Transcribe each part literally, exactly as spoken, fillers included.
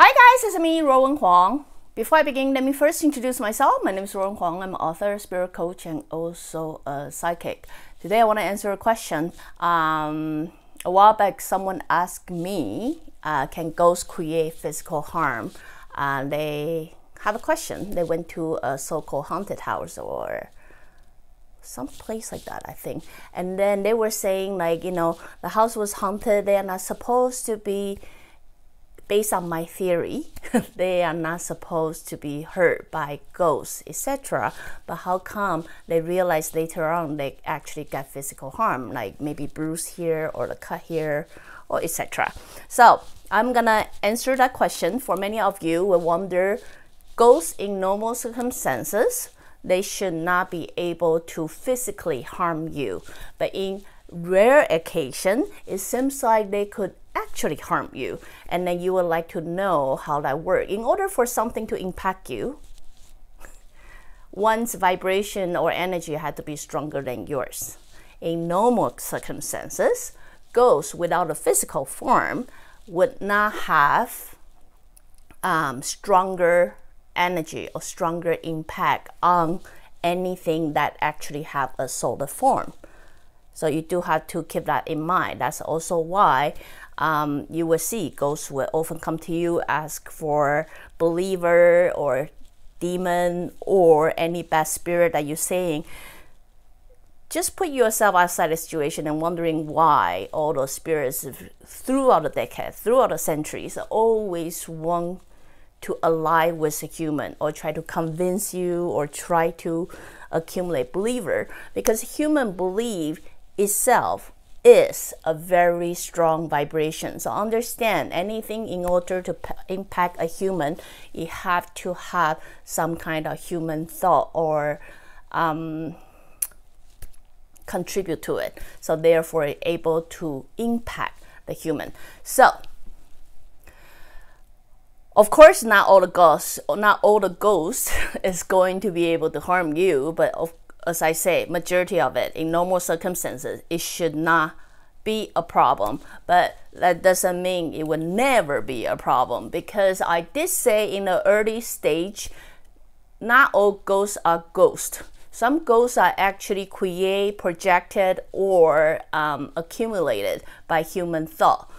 Hi guys, it's me, Rowan Huang. Before I begin, let me first introduce myself. My name is Rowan Huang. I'm an author, spirit coach, and also a psychic. Today I want to answer a question. Um, a while back, someone asked me, uh, can ghosts create physical harm? Uh, they have a question. They went to a so-called haunted house or some place like that, I think. And then they were saying, like, you know, the house was haunted. They are not supposed to be Based on my theory, they are not supposed to be hurt by ghosts, et cetera. But how come they realize later on they actually got physical harm, like maybe bruise here or the cut here, or et cetera. So I'm gonna answer that question. For many of you will wonder, ghosts in normal circumstances, they should not be able to physically harm you. But in rare occasion, it seems like they could actually harm you, and then you would like to know how that works. In order for something to impact you, one's vibration or energy had to be stronger than yours. In normal circumstances, ghosts without a physical form would not have um, stronger energy or stronger impact on anything that actually have a solid form. So you do have to keep that in mind. That's also why um, you will see ghosts will often come to you, ask for believer or demon or any bad spirit that you're saying. Just put yourself outside the situation and wondering why all those spirits throughout the decade, throughout the centuries, always want to ally with a human or try to convince you or try to accumulate believer, because human belief itself is a very strong vibration. So understand, anything in order to p- impact a human, you have to have some kind of human thought or um, contribute to it. So therefore able to impact the human. So of course, not all the ghosts, not all the ghosts is going to be able to harm you, but of, as I say, majority of it, in normal circumstances, it should not be a problem. But that doesn't mean it will never be a problem, because I did say in the early stage, not all ghosts are ghosts. Some ghosts are actually created, projected, or um, accumulated by human thought.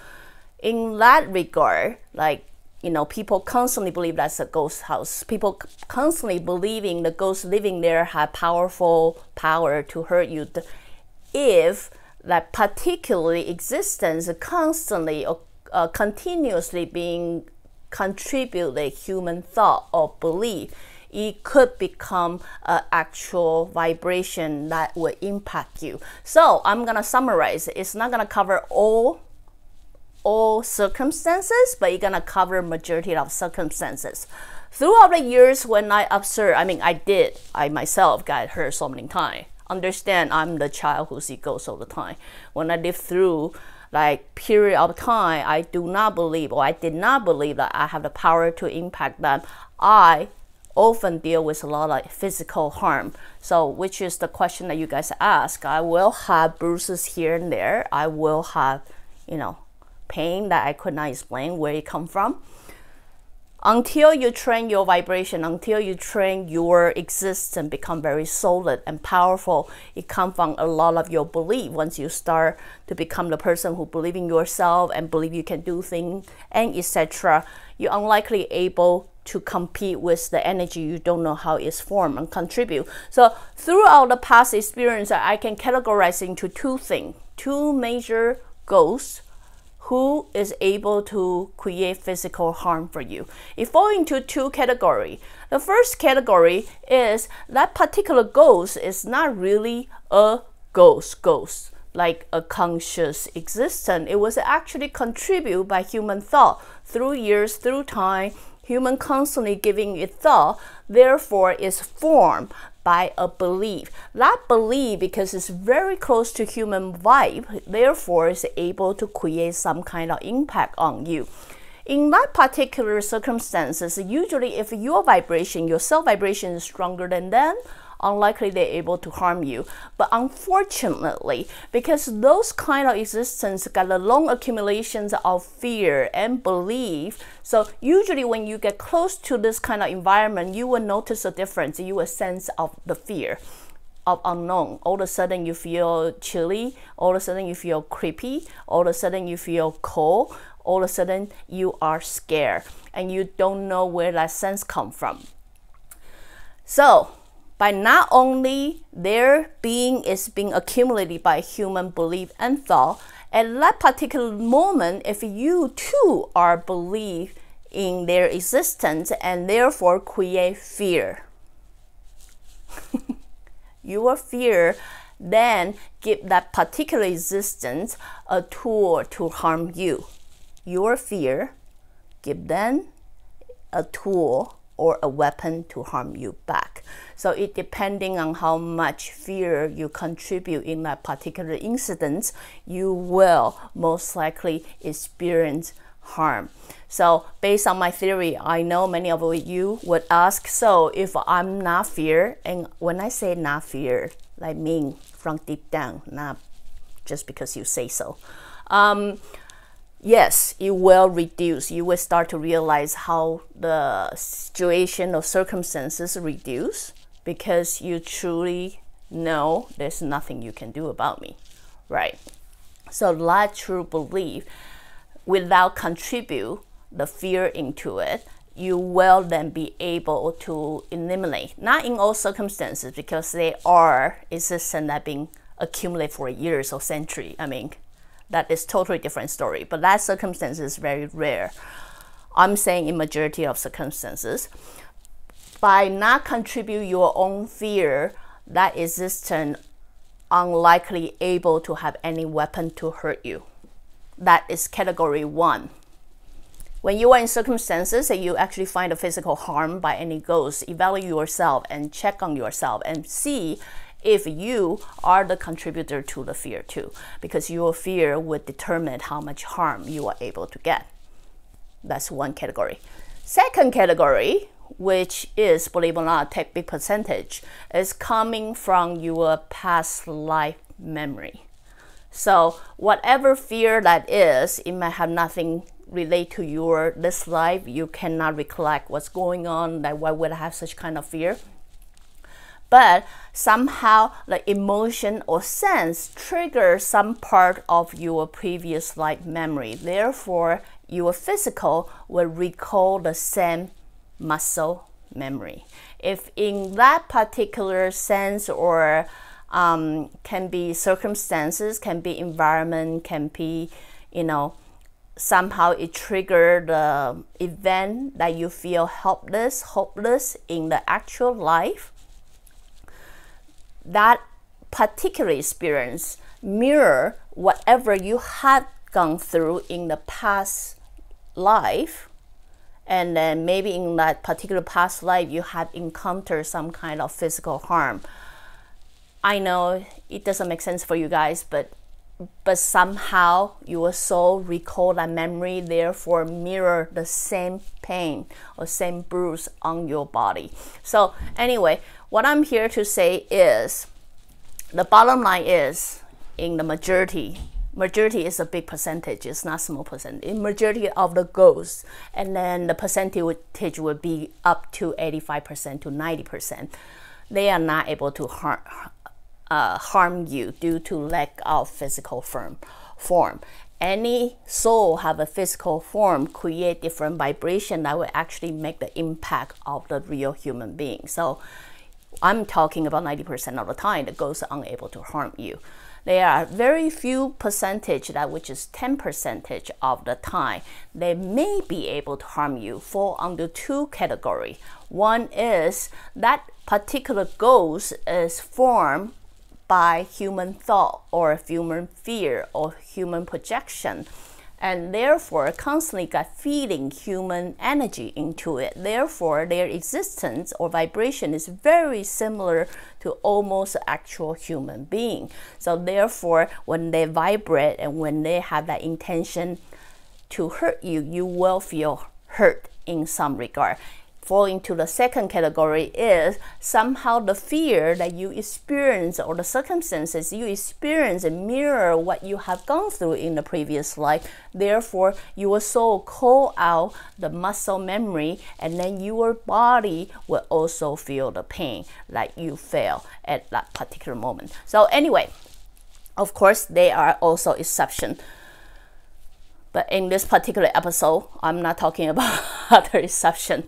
In that regard, like, you know, people constantly believe that's a ghost house. People constantly believing the ghosts living there have powerful power to hurt you. If that particular existence constantly or uh, continuously being contributed human thought or belief, it could become an actual vibration that will impact you. So I'm gonna summarize. It's not gonna cover all all circumstances, but you're gonna cover majority of circumstances. Throughout the years when I observed, I mean I did, I myself got hurt so many times. Understand, I'm the child who see ghosts all the time. When I lived through like period of time, I do not believe or I did not believe that I have the power to impact them. I often deal with a lot of physical harm. So which is the question that you guys ask. I will have bruises here and there. I will have, you know, pain that I could not explain where it come from. Until you train your vibration, until you train your existence become very solid and powerful, it comes from a lot of your belief. Once you start to become the person who believes in yourself and believe you can do things and et cetera, you're unlikely able to compete with the energy you don't know how it's formed and contribute. So throughout the past experience, I can categorize into two things, two major goals. Who is able to create physical harm for you? It falls into two categories. The first category is that particular ghost is not really a ghost ghost, like a conscious existence. It was actually contributed by human thought through years, through time. human constantly giving it thought, therefore is formed by a belief. That belief, because it's very close to human vibe, therefore is able to create some kind of impact on you. In that particular circumstances, usually if your vibration, your cell vibration is stronger than them, unlikely they're able to harm you. But unfortunately, because those kind of existence got a long accumulations of fear and belief, so usually when you get close to this kind of environment, you will notice a difference. You will sense of the fear of unknown. All of a sudden you feel chilly, all of a sudden you feel creepy, all of a sudden you feel cold, all of a sudden you are scared, and you don't know where that sense come from. So by not only their being is being accumulated by human belief and thought, at that particular moment, if you too are believe in their existence and therefore create fear, your fear then give that particular existence a tool to harm you. Your fear give them a tool or a weapon to harm you back. So it depending on how much fear you contribute in that particular incident, you will most likely experience harm. So based on my theory, I know many of you would ask, so if I'm not fear, and when I say not fear, I mean from deep down, not just because you say so. Um, Yes, you will reduce. You will start to realize how the situation or circumstances reduce because you truly know there's nothing you can do about me, right? So that true belief, without contribute the fear into it, you will then be able to eliminate. Not in all circumstances because they are existence that being accumulated for years or century. I mean. That is totally different story, but that circumstance is very rare. I'm saying in majority of circumstances, by not contribute your own fear, that existence unlikely able to have any weapon to hurt you. That is category one. When you are in circumstances that you actually find a physical harm by any ghost, evaluate yourself and check on yourself and see if you are the contributor to the fear too, because your fear would determine how much harm you are able to get. That's one category. Second category, which is, believe it or not, a big percentage, is coming from your past life memory. So whatever fear that is, it might have nothing relate to your this life. You cannot recollect what's going on, that why would I have such kind of fear? But somehow the emotion or sense triggers some part of your previous life memory. Therefore, your physical will recall the same muscle memory. If in that particular sense or um, can be circumstances, can be environment, can be, you know, somehow it triggered the event that you feel helpless, hopeless in the actual life, that particular experience mirror whatever you had gone through in the past life, and then maybe in that particular past life you had encountered some kind of physical harm. I know it doesn't make sense for you guys, but but somehow your soul recall that memory, therefore mirror the same pain or same bruise on your body. So anyway, what I'm here to say is, the bottom line is, in the majority, majority is a big percentage, it's not small percentage, in majority of the ghosts, and then the percentage would be up to eighty-five percent to ninety percent. They are not able to harm, uh, harm you due to lack of physical form. form. Any soul have a physical form, create different vibration that will actually make the impact of the real human being. So I'm talking about ninety percent of the time the ghosts are unable to harm you. There are very few percentage, that which is ten percent of the time, they may be able to harm you, fall under two categories. One is that particular ghost is formed by human thought or human fear or human projection. and therefore constantly got feeding human energy into it. Therefore, their existence or vibration is very similar to almost actual human being. So therefore, when they vibrate and when they have that intention to hurt you, you will feel hurt in some regard. Fall into the second category is somehow the fear that you experience or the circumstances you experience mirror what you have gone through in the previous life. Therefore, you will so call out the muscle memory, and then your body will also feel the pain like you felt at that particular moment. So anyway, of course, they are also exceptions. But in this particular episode, I'm not talking about other exceptions.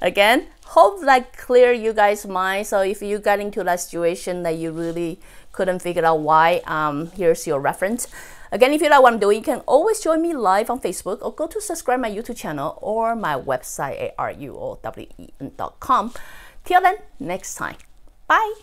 Again, hope that cleared you guys' mind. So if you got into that situation that you really couldn't figure out why, um, here's your reference. Again, if you like what I'm doing, you can always join me live on Facebook or go to subscribe my YouTube channel or my website at aruowen dot com. Till then, next time. Bye.